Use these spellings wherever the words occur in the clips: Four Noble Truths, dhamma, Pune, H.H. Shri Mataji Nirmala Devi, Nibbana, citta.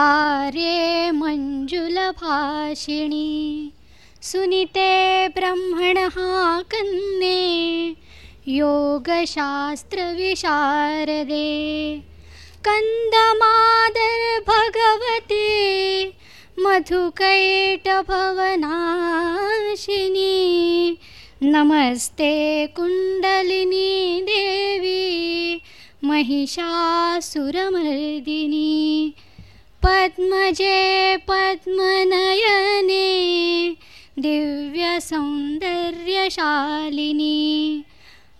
आर्ये मंजुलभाषिणी सुनिते ब्रह्मणः कन्ने योगशास्त्रविशारदे कंदमादर भगवते मधुकैटभवनाशिनी नमस्ते कुंडलिनी देवी महिषासुरमर्दिनी पद्मजे पद्मनयने दिव्यसौंदर्यशालिनी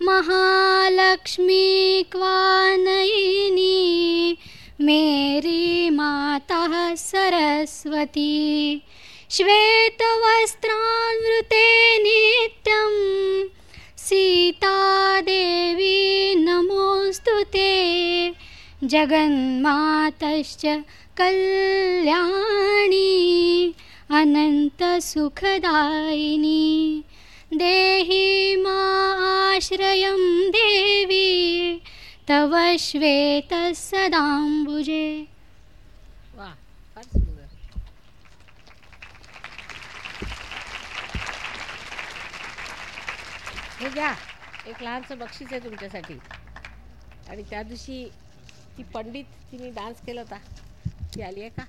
महालक्ष्मी क्वानयिनी मेरी माता सरस्वती श्वेतवस्त्रानृते नित्यं सीता देवी नमोस्तुते जगन्मातश्च कल्याणी अनन्तसुखदायिनी देहि मां आश्रयं देवी तव श्वेतसदाम्बुजे। वाह, फार सुंदर। हे घ्या, एक लहानसं बक्षीस आहे तुमच्यासाठी. आणि त्या दिवशी ती पंडित तिने डान्स केला होता ती आली आहे का?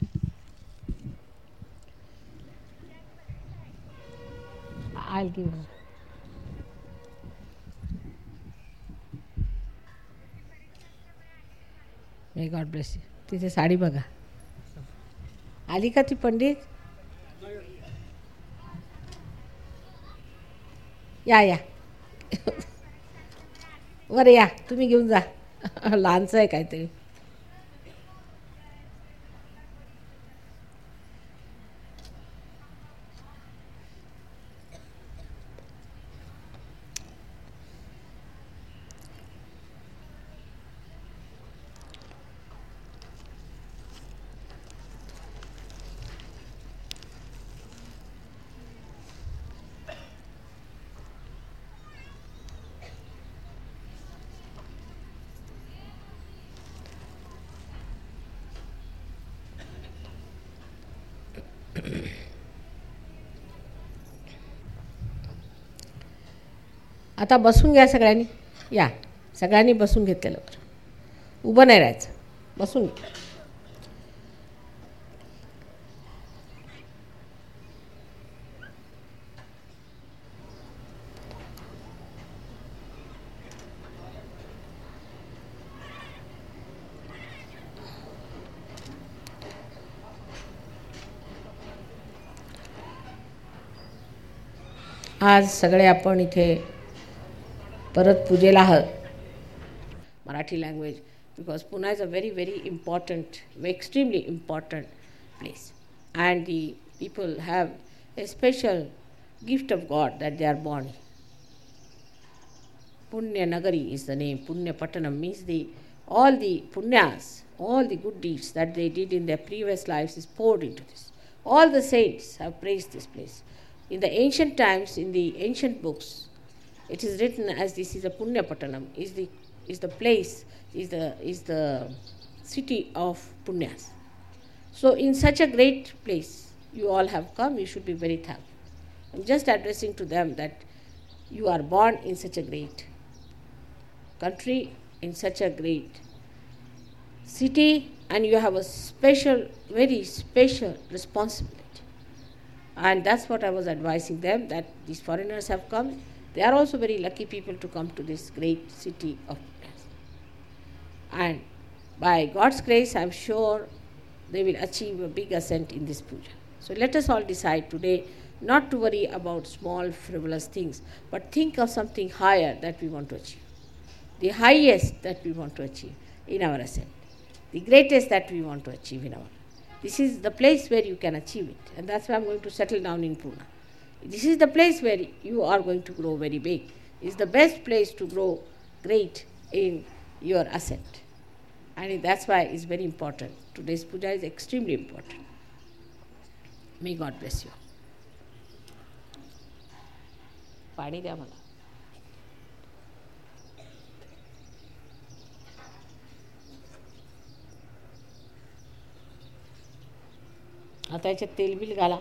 I'll give her. May God bless you. तिथे साडी बघा. आली का ती पंडित? या या वर या, तुम्ही घेऊन जा. लहानचं आहे काहीतरी. आता बसून घ्या सगळ्यांनी. या, सगळ्यांनी बसून घेतलेलं बरं. उभं नाही राहायचं, बसून घ्या. आज सगळे आपण इथे परत पूजेला आहोत. Marathi language because Pune is a very very important extremely important place and the people have a special gift of God that they are born. Punyanagari is the name. Punyapattanam means the all the पुण्यास all the good deeds that they deed in their previous life is poured into this. All the saints have praise this place. In the ancient times, in the ancient books, it is written as this is a Punyapattanam, is the place, is the city of Punyas. So in such a great place, you all have come, you should be very thankful. I'm just addressing to them that you are born in such a great country, in such a great city, and you have a special, very special responsibility. And that's what I was advising them, that these foreigners have come. They are also very lucky people to come to this great city of Pune. And by God's grace, I'm sure they will achieve a big ascent in this puja. So let us all decide today not to worry about small frivolous things, but think of something higher that we want to achieve. The highest that we want to achieve in our ascent. The greatest that we want to achieve in our ascent. This is the place where you can achieve it. And that's why I'm going to settle down in Pune. This is the place where you are going to grow very big. It's the best place to grow great in your ascent. And that's why it's very important. Today's puja is extremely important. May God bless you. Pani dya mala. आता याच्यात तेलबिल घाला. I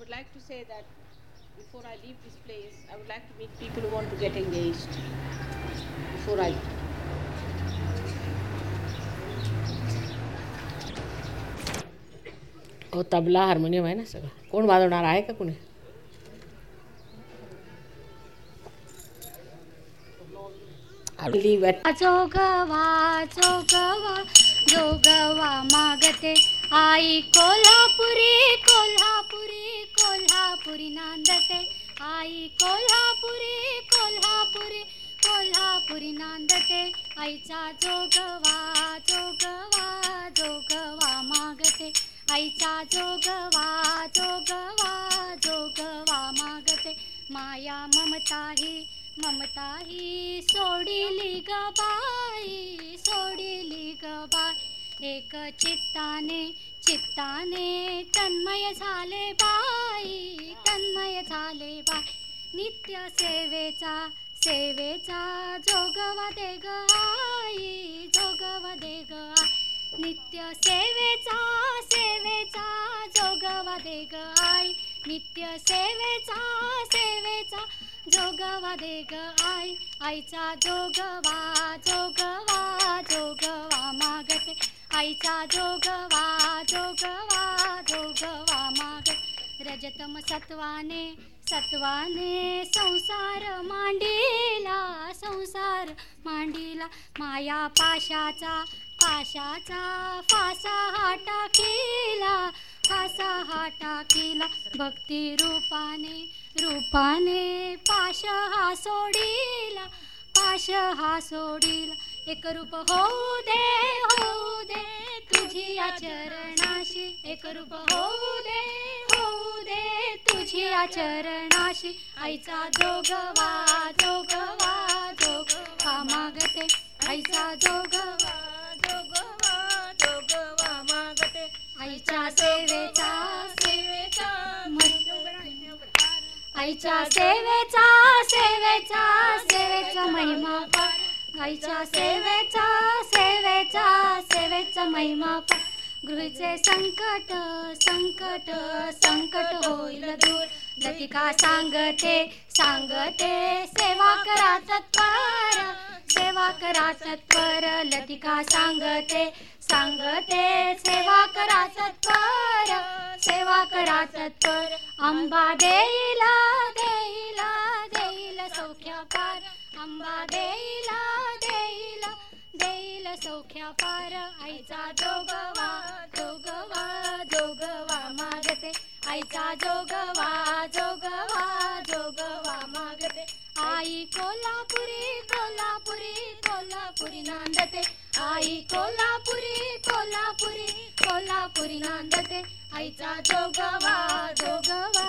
would like to say that before I leave this place, I would like to meet people who want to get engaged. Before I leave. हो tabla harmonium आहे ना सगळं, कोण वाजवणार आहे का कोणी? जोगवा जोगवा मागते आई कोल्हापुरी कोल्हापुरी कोल्हापुरी नांदते आई कोल्हापुरी कोल्हापुरी कोल्हापुरी नांदते आईचा जोगवा जोगवा जोगवा मागते आईचा जोगवा जोगवा जोगवा मागते माया ममता ही सोडिली गबाई एक चित्ताने चित्ताने तन्मय झाले बाई नित्य सेवेचा सेवेचा जोगवा दे ग आई नित्य सेवेचा जोगवा दे ग आई नित्य सेवेचा जोगवा दे ग आई आईचा जोगवा जोगवा जोगवा मागते आईचा जोगवा जोगवा जोगवा मागते रजतम सत्वाने सत्वाने संसार मांडीला माया पाशाचा फासा हा टाकीला भक्ती रूपाने पाश हा सोडीला एक रूप होऊ दे तुझी या चरणाशी एक रूप होऊ दे तुझी या चरणाशी आईचा जोगवा जोगवा जोगवा मागते आईचा जोगवा आईच्या सेवेचा सेवेचा सेवेचा महिमा पार आईच्या सेवेचा सेवेचा सेवेचा महिमा पार गृहीचे संकट संकट संकट होईल दूर लतिका सांगते सेवा करा तत्पर लतिका सांगते सेवा करा तत्पर अंबा देईला सौख्या पार अंबा देईला सौख्या पार आईचा जोगवा जोगवा जोगवा मागते आईचा जोगवा जोगवा जोगवा मागते आई कोल्हापुरी कोल्हापुरी कोल्हापुरी नांदते आई कोल्हापुरी कोल्हापुरी कोल्हापुरी नांदते आईचा जोगवा जोगवा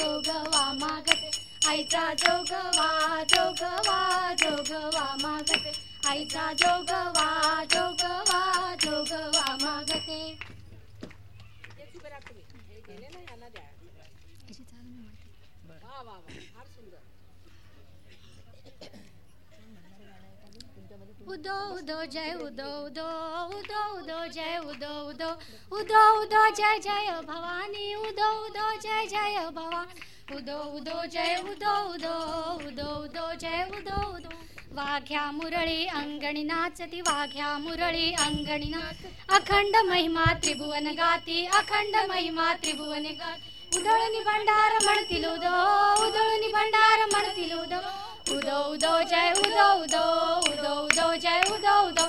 जोगवा मागते आईचा जोगवा जोगवा जोगवा मागते आईचा जोगवा जोगवा जोगवा मागते उदो उदो जय उदो उदो उदो उदो जय उदो उदो उदो उदो जय जय भवानी उदो उदो जय जय भवानी उदो उदो जय उदो उदो उदो उदो जय उदो उदो वाघ्या मुरळी अंगणी नाचती अखंड महिमा त्रिभुवन गाती उधळूनी भंडार म्हणतील उदो उदो उदो जय उदो उदो उदो उदो जय उदो उदो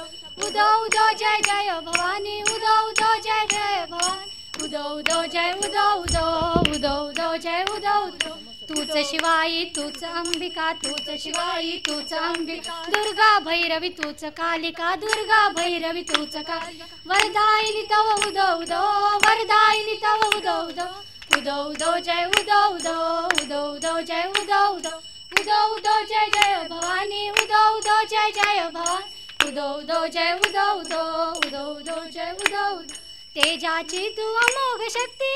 उदो उदो जय जय भवानी उदो उदो जय जय भवानी उदो उदो जय उदो उदो उदो उदो जय उदो उदो तूच शिवाई तूच अंबिका तूच शिवाई तूच अंबिका दुर्गा भैरवी तूच कालिका वरदायिनी तव उदो उदो वरदायिनी तव उदो उदो उदो उदो जय उदो उदो उदो उदो जय उदो उदो उदो उदो जय जय भवानी उदो उदो जय जय भवानी उदो उदो जय उदो उदो उदो उदो जय उदो उदो तेजाची तू अमोघ शक्ती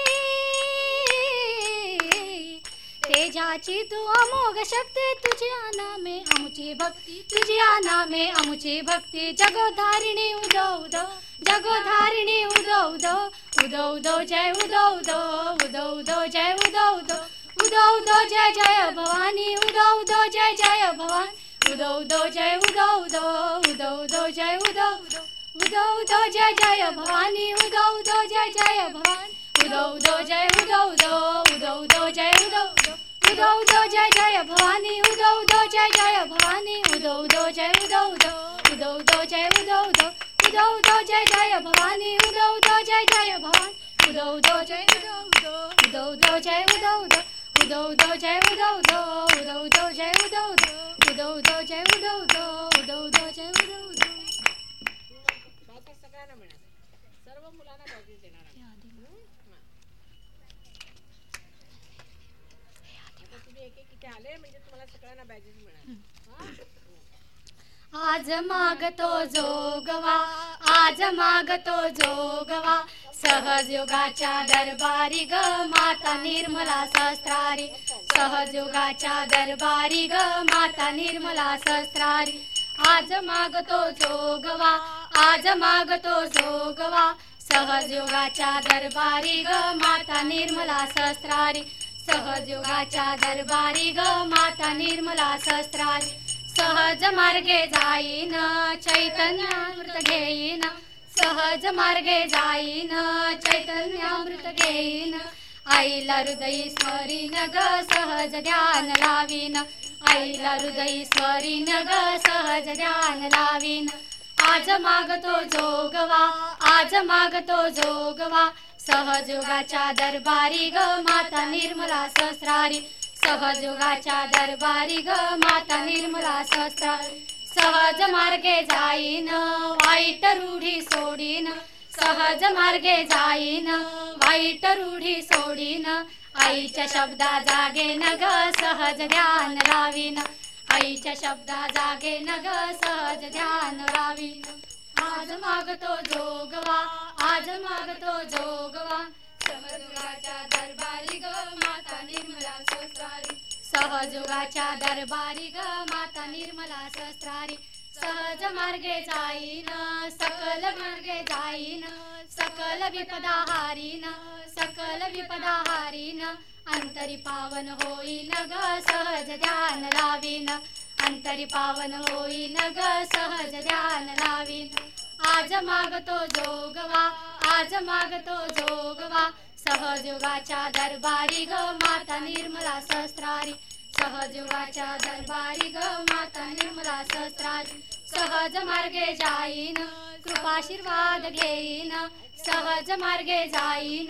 जाची तू अमोघ शक्ति तुझिया नामे अमुची भक्ति जगोधारिणी जगोधारिणी उदो उदो उदो उदो जय उदो उदो उदो उदो जय उदो उदो उदो उदो जय जय भवानी उदो उदो जय जय भवानी उदो उदो जय उदो उदो उदो उदो जय उदो उदो उदो उदो जय जय भवानी उदो उदो जय जय भवानी उदो उदो जय उदो उदो उदो उदो जय उदो उदो उदो जय जय भवानी उदो उदो जय जय भवानी उदो उदो जय उदो उदो उदो उदो जय उदो उदो उदो उदो जय जय भवानी उदो उदो जय जय भवानी उदो उदो जय उदो उदो उदो उदो जय उदो उदो उदो उदो जय उदो उदो उदो उदो जय उदो उदो उदो उदो जय उदो उदो उदो उदो जय उदो उदो सर्व मुलांना बक्षीस देणार आता तुम्ही एक एक इथे आले म्हणजे तुम्हाला सगळ्यांना बक्षीस मिळणार. आज मागतो जोगवा सहजयुगाच्या दरबारी ग माता निर्मला सहस्रारी सहजयुगाच्या दरबारी ग माता निर्मला सहस्रारी. आज मागतो जोगवा सहजयुगाच्या दरबारी ग माता निर्मला सहस्रारी सहजयुगाच्या दरबारी ग माता निर्मला सहस्रारी. सहज मार्गे जाईन चैतन्यामृत घेईन सहज मार्गे जाईन चैतन्यामृत घेईन आईला हृदयी स्मरीन ग सहज ध्यान लावीन आईला हृदयी स्मरीन ग सहज ध्यान लावीन. आज मागतो जोगवा सहजयुगाच्या दरबारी ग माता निर्मला सहस्रारी सहजयुगाच्या दरबारी ग माता निर्मला सहस्रारी. सहज मार्गे जाईन वाईट रूढी सोडीन सहज मार्गे जाईन वाईट रूढी सोडीन आईच्या शब्दा जागे न ग सहज ध्यान लावीन आईच्या शब्दा जागे न ग सहज ध्यान लावीन. आज मागतो जोगवा सहजयुगाच्या दरबारी ग माता निर्मला सहस्रारी सहजयुगाच्या दरबारी ग माता निर्मला सहस्रारी. सहज मार्गे जाईन सकल मार्गे जाईन सकल विपदा हारीन अंतरी पावन होईन ग सहज ध्यान लावीन अंतरी पावन होईन ग सहज ध्यान लावीन. आज मागतो जोगवा सहजयुगाच्या दरबारी ग माता निर्मला सहस्रारी सहजयुगाच्या दरबारी ग माता निर्मला सहस्रारी. सहज मार्गे जाईन कृपाशीर्वाद घेईन सहज मार्गे जाईन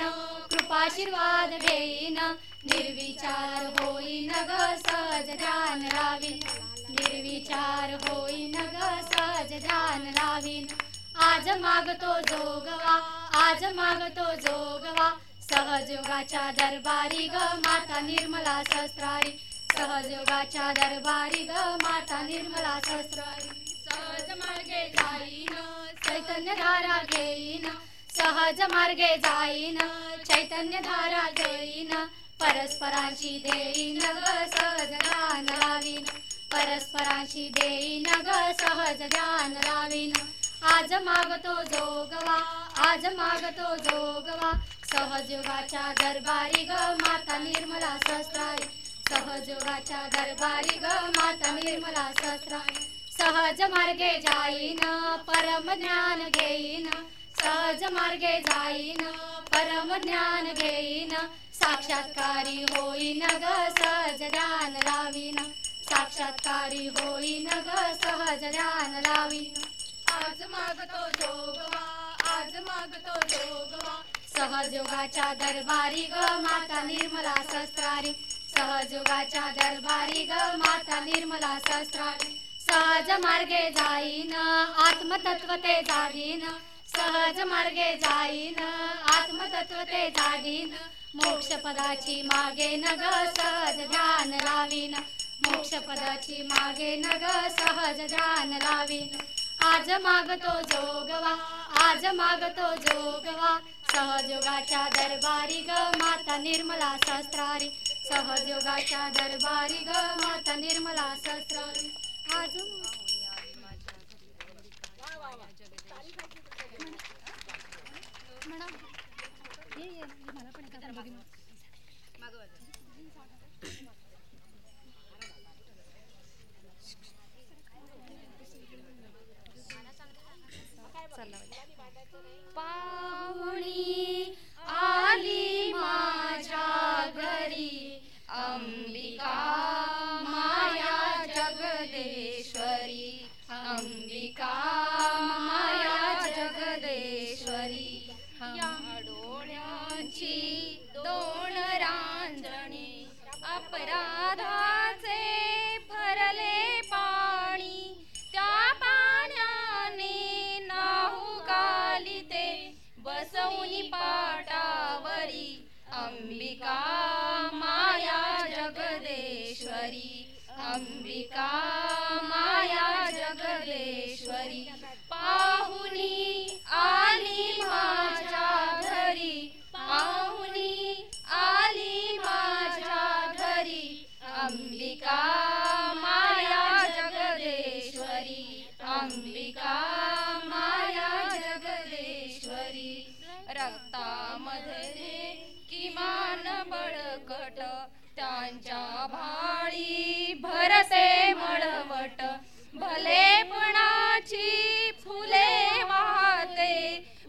कृपाशीर्वाद घेईन निर्विचार होईन ग सहज ध्यान लावीन निर्विचार होईन ग सहज ध्यान लावीन. आज मागतो जोगवा सहजयुगाच्या दरबारी ग माता निर्मला सहस्रारी सहजयुगाच्या दरबारी ग माता निर्मला सहस्रारी. सहज मार्गे जाईन चैतन्यधारा घेईन सहज मार्गे जाईन चैतन्यधारा घेईन परस्परांशी देईन ग सहज ध्यान लावीन परस्परांशी देईन ग सहज ध्यान लावीन. आज मागतो जोगवा सहजयुगाच्या दरबारी ग माता निर्मला सहस्रारी सहजयुगाच्या दरबारी ग माता निर्मला सहस्रारी. सहज मार्गे जाईन परम ज्ञान घेईन सहज मार्गे जाईन परम ज्ञान घेईन साक्षात्कारी होईन ग सहज ध्यान लावीन साक्षात्कारी होईन ग सहज ध्यान लावीन. आज मागतो जोगवा सहजयुगाच्या दरबारी ग माता निर्मला सहस्रारी सहजयुगाच्या दरबारी ग माता निर्मला सहस्रारी. सहज मार्गे जाईन आत्मतत्व ते जागीन सहज मार्गे जाईन आत्मतत्व ते जागीन मोक्षपदाची मागे न ग सहज ध्यान लावीन मोक्षपदाची मागे न ग सहज ध्यान लावीन. आज मागतो जोगवा सहजयुगाच्या दरबारी ग माता निर्मला सहस्रारी सहजोगाच्या दरबारी ग माता निर्मला ससुराली अजून पाहुणी आली माझ्या घरी अंबिका माया जगदेश्वरी अंबिका माया जगदेश्वरी या डोळ्यांची दोन रांजणे अपराधाचे भरले पाणी त्या पाण्याने नाहू घालिते बसवूनी पाटावरी अंबिका माया जगदेश्वरी अंबिका माया जगदेश्वरी पाहुणी आली माझ्या घरी पाहुणी आली माझ्या घरी अंबिका माया जगदेश्वरी अंबिका माया जगदेश्वरी रक्तामध्ये किमान बळकट त्यांच्या भाळी भरते मळवट भलेपणाची फुले वाहते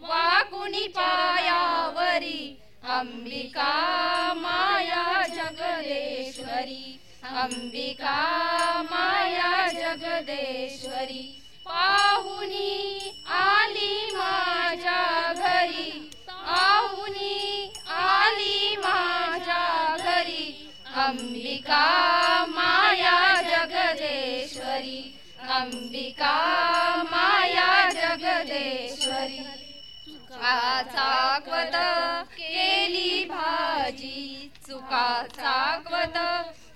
वाकुनी पायावरी अंबिका माया जगदेश्वरी अंबिका माया जगदेश्वरी पाहुणी आली माझ्या घरी पाहुणी आली माझ्या घरी अंबिका माया जगदेश्वरी अंबिका माया जगदेश्वरी चुका चाकवत केली भाजी चुका चाकवत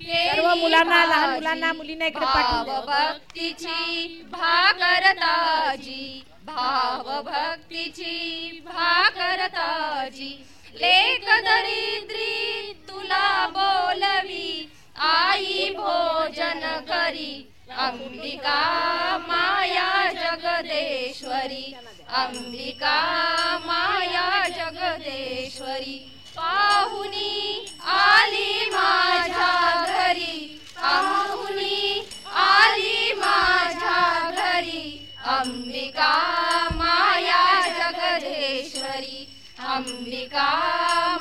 सर्व मुलांना लहान मुलांना मुलींना इकडे पाठवा भक्तीची भाकरताजी भाव भक्तीची भाकरताजी लेख दरिद्री तुला बोलवी आई भोजन करी अंबिका माया जगदेश्वरी अंबिका माया जगदेश्वरी पाहुणी आली माझ्या घरी पाहुणी आली माझ्या घरी अंबिका माया जगदेश्वरी अंबिका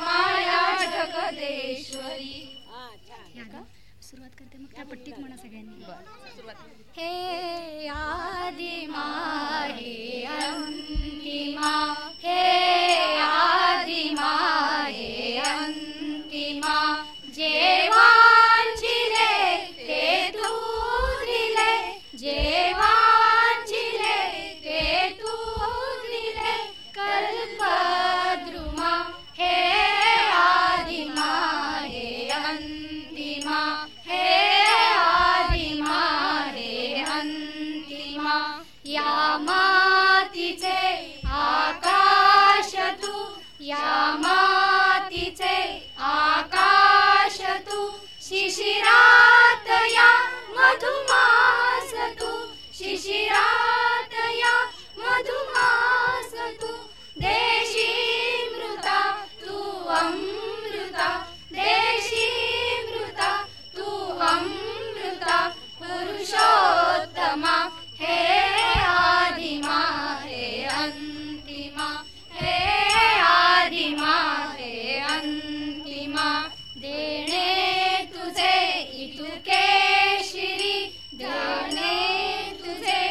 माया जगदेश्वरी सुरुवात करते मग त्या पट्टीत म्हणा सगळ्यांनी सुरुवात हे आदिमा हे अंतिमा हे आदिमा हे अंतिमा जेवांची रे ते तू दिले जेवांची रे ते तू दिले कल्पद्रुमा हे आदिमा हे अंतिमा मातीचे आकाश तू या मातीचे आकाश तू शिशिरात या मधुमास तू शिशिरात या मधुमास तू देशी मृता तू अमृता देशी मृता तू अमृता पुरुषोत्तमा हे आदिमा हे अंतिमा हे आदिमा हे अंतिमा देणे तुझे इतुके श्री देणे तुझे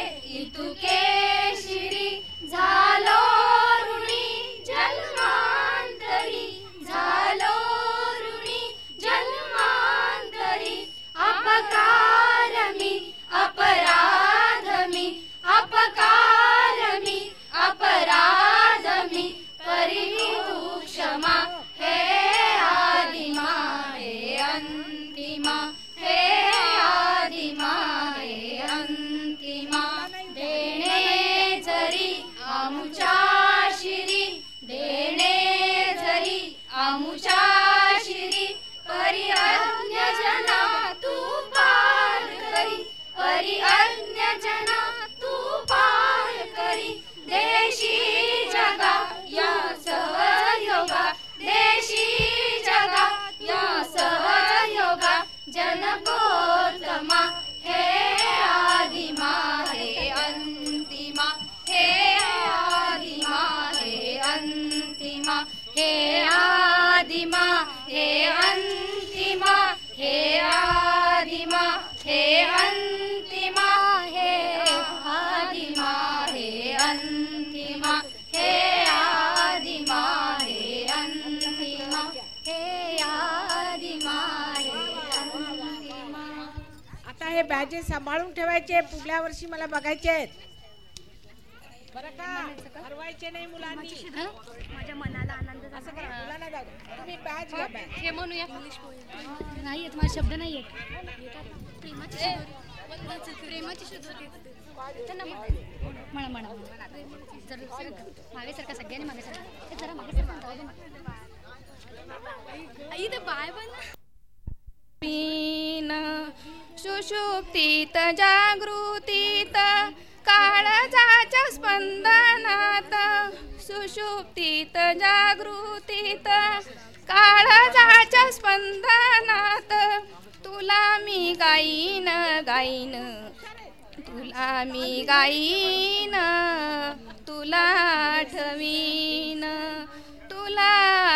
ताजे सांभाळून ठेवायचे. पुढल्या वर्षी मला बघायचे बरं का, हरवायचे नाही मुलांनी. माझ्या मनाला आनंद असं करा, मुलांना जाऊ द्या. तुम्ही बॅच घ्या, बॅच हे म्हणू या. नाही आहेत माझे शब्द, नाही आहेत. प्रेमाची शोधती त्यांना म्हणा म्हणा जर मागे सारखा, सगळ्यांनी मागे सारखा जरा मागे सारखा इथे बाय बन. सुषुप्तीत जागृतीत काळजाच्या स्पंदनात, सुषुप्तीत जागृतीत काळजाच्या स्पंदनात, तुला मी गाईन गाईन, तुला मी गाईन, तुला आठवीन, तुला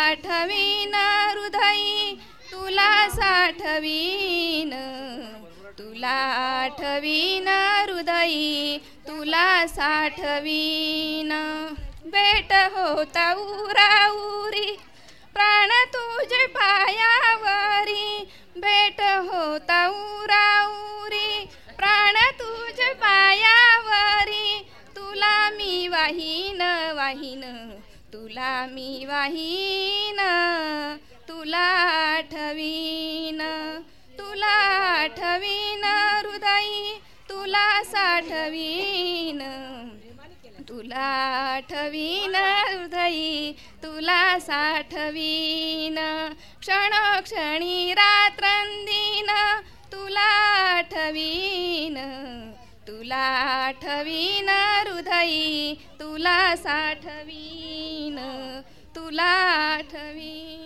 आठवीन हृदयी, तुला साठवीन, तुला आठवीन हृदयी, तुला साठवीन. भेट होता उराउरी प्राण तुझे पायावरी, भेट होता उराउरी प्राण तुझे पायावरी, तुला मी वाहीन वाहीन, तुला मी वाहीन, तुला आठवीन, तुला आठवीन हृदयी, तुला साठवीन, तुला आठवीन हृदयी, तुला साठवीन. क्षणक्षणी रात्रंदीन तुला आठवीन, तुला आठवीन हृदयी, तुला साठवीन, तुला आठवीन.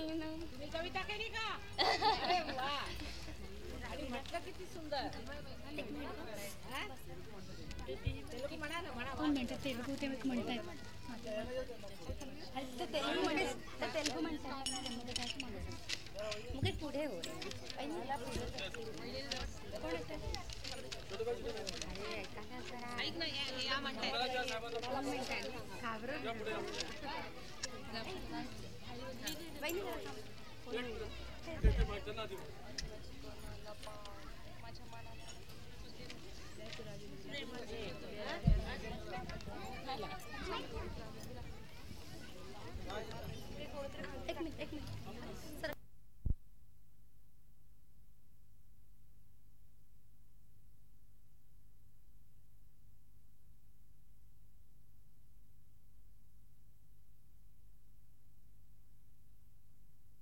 Thank you.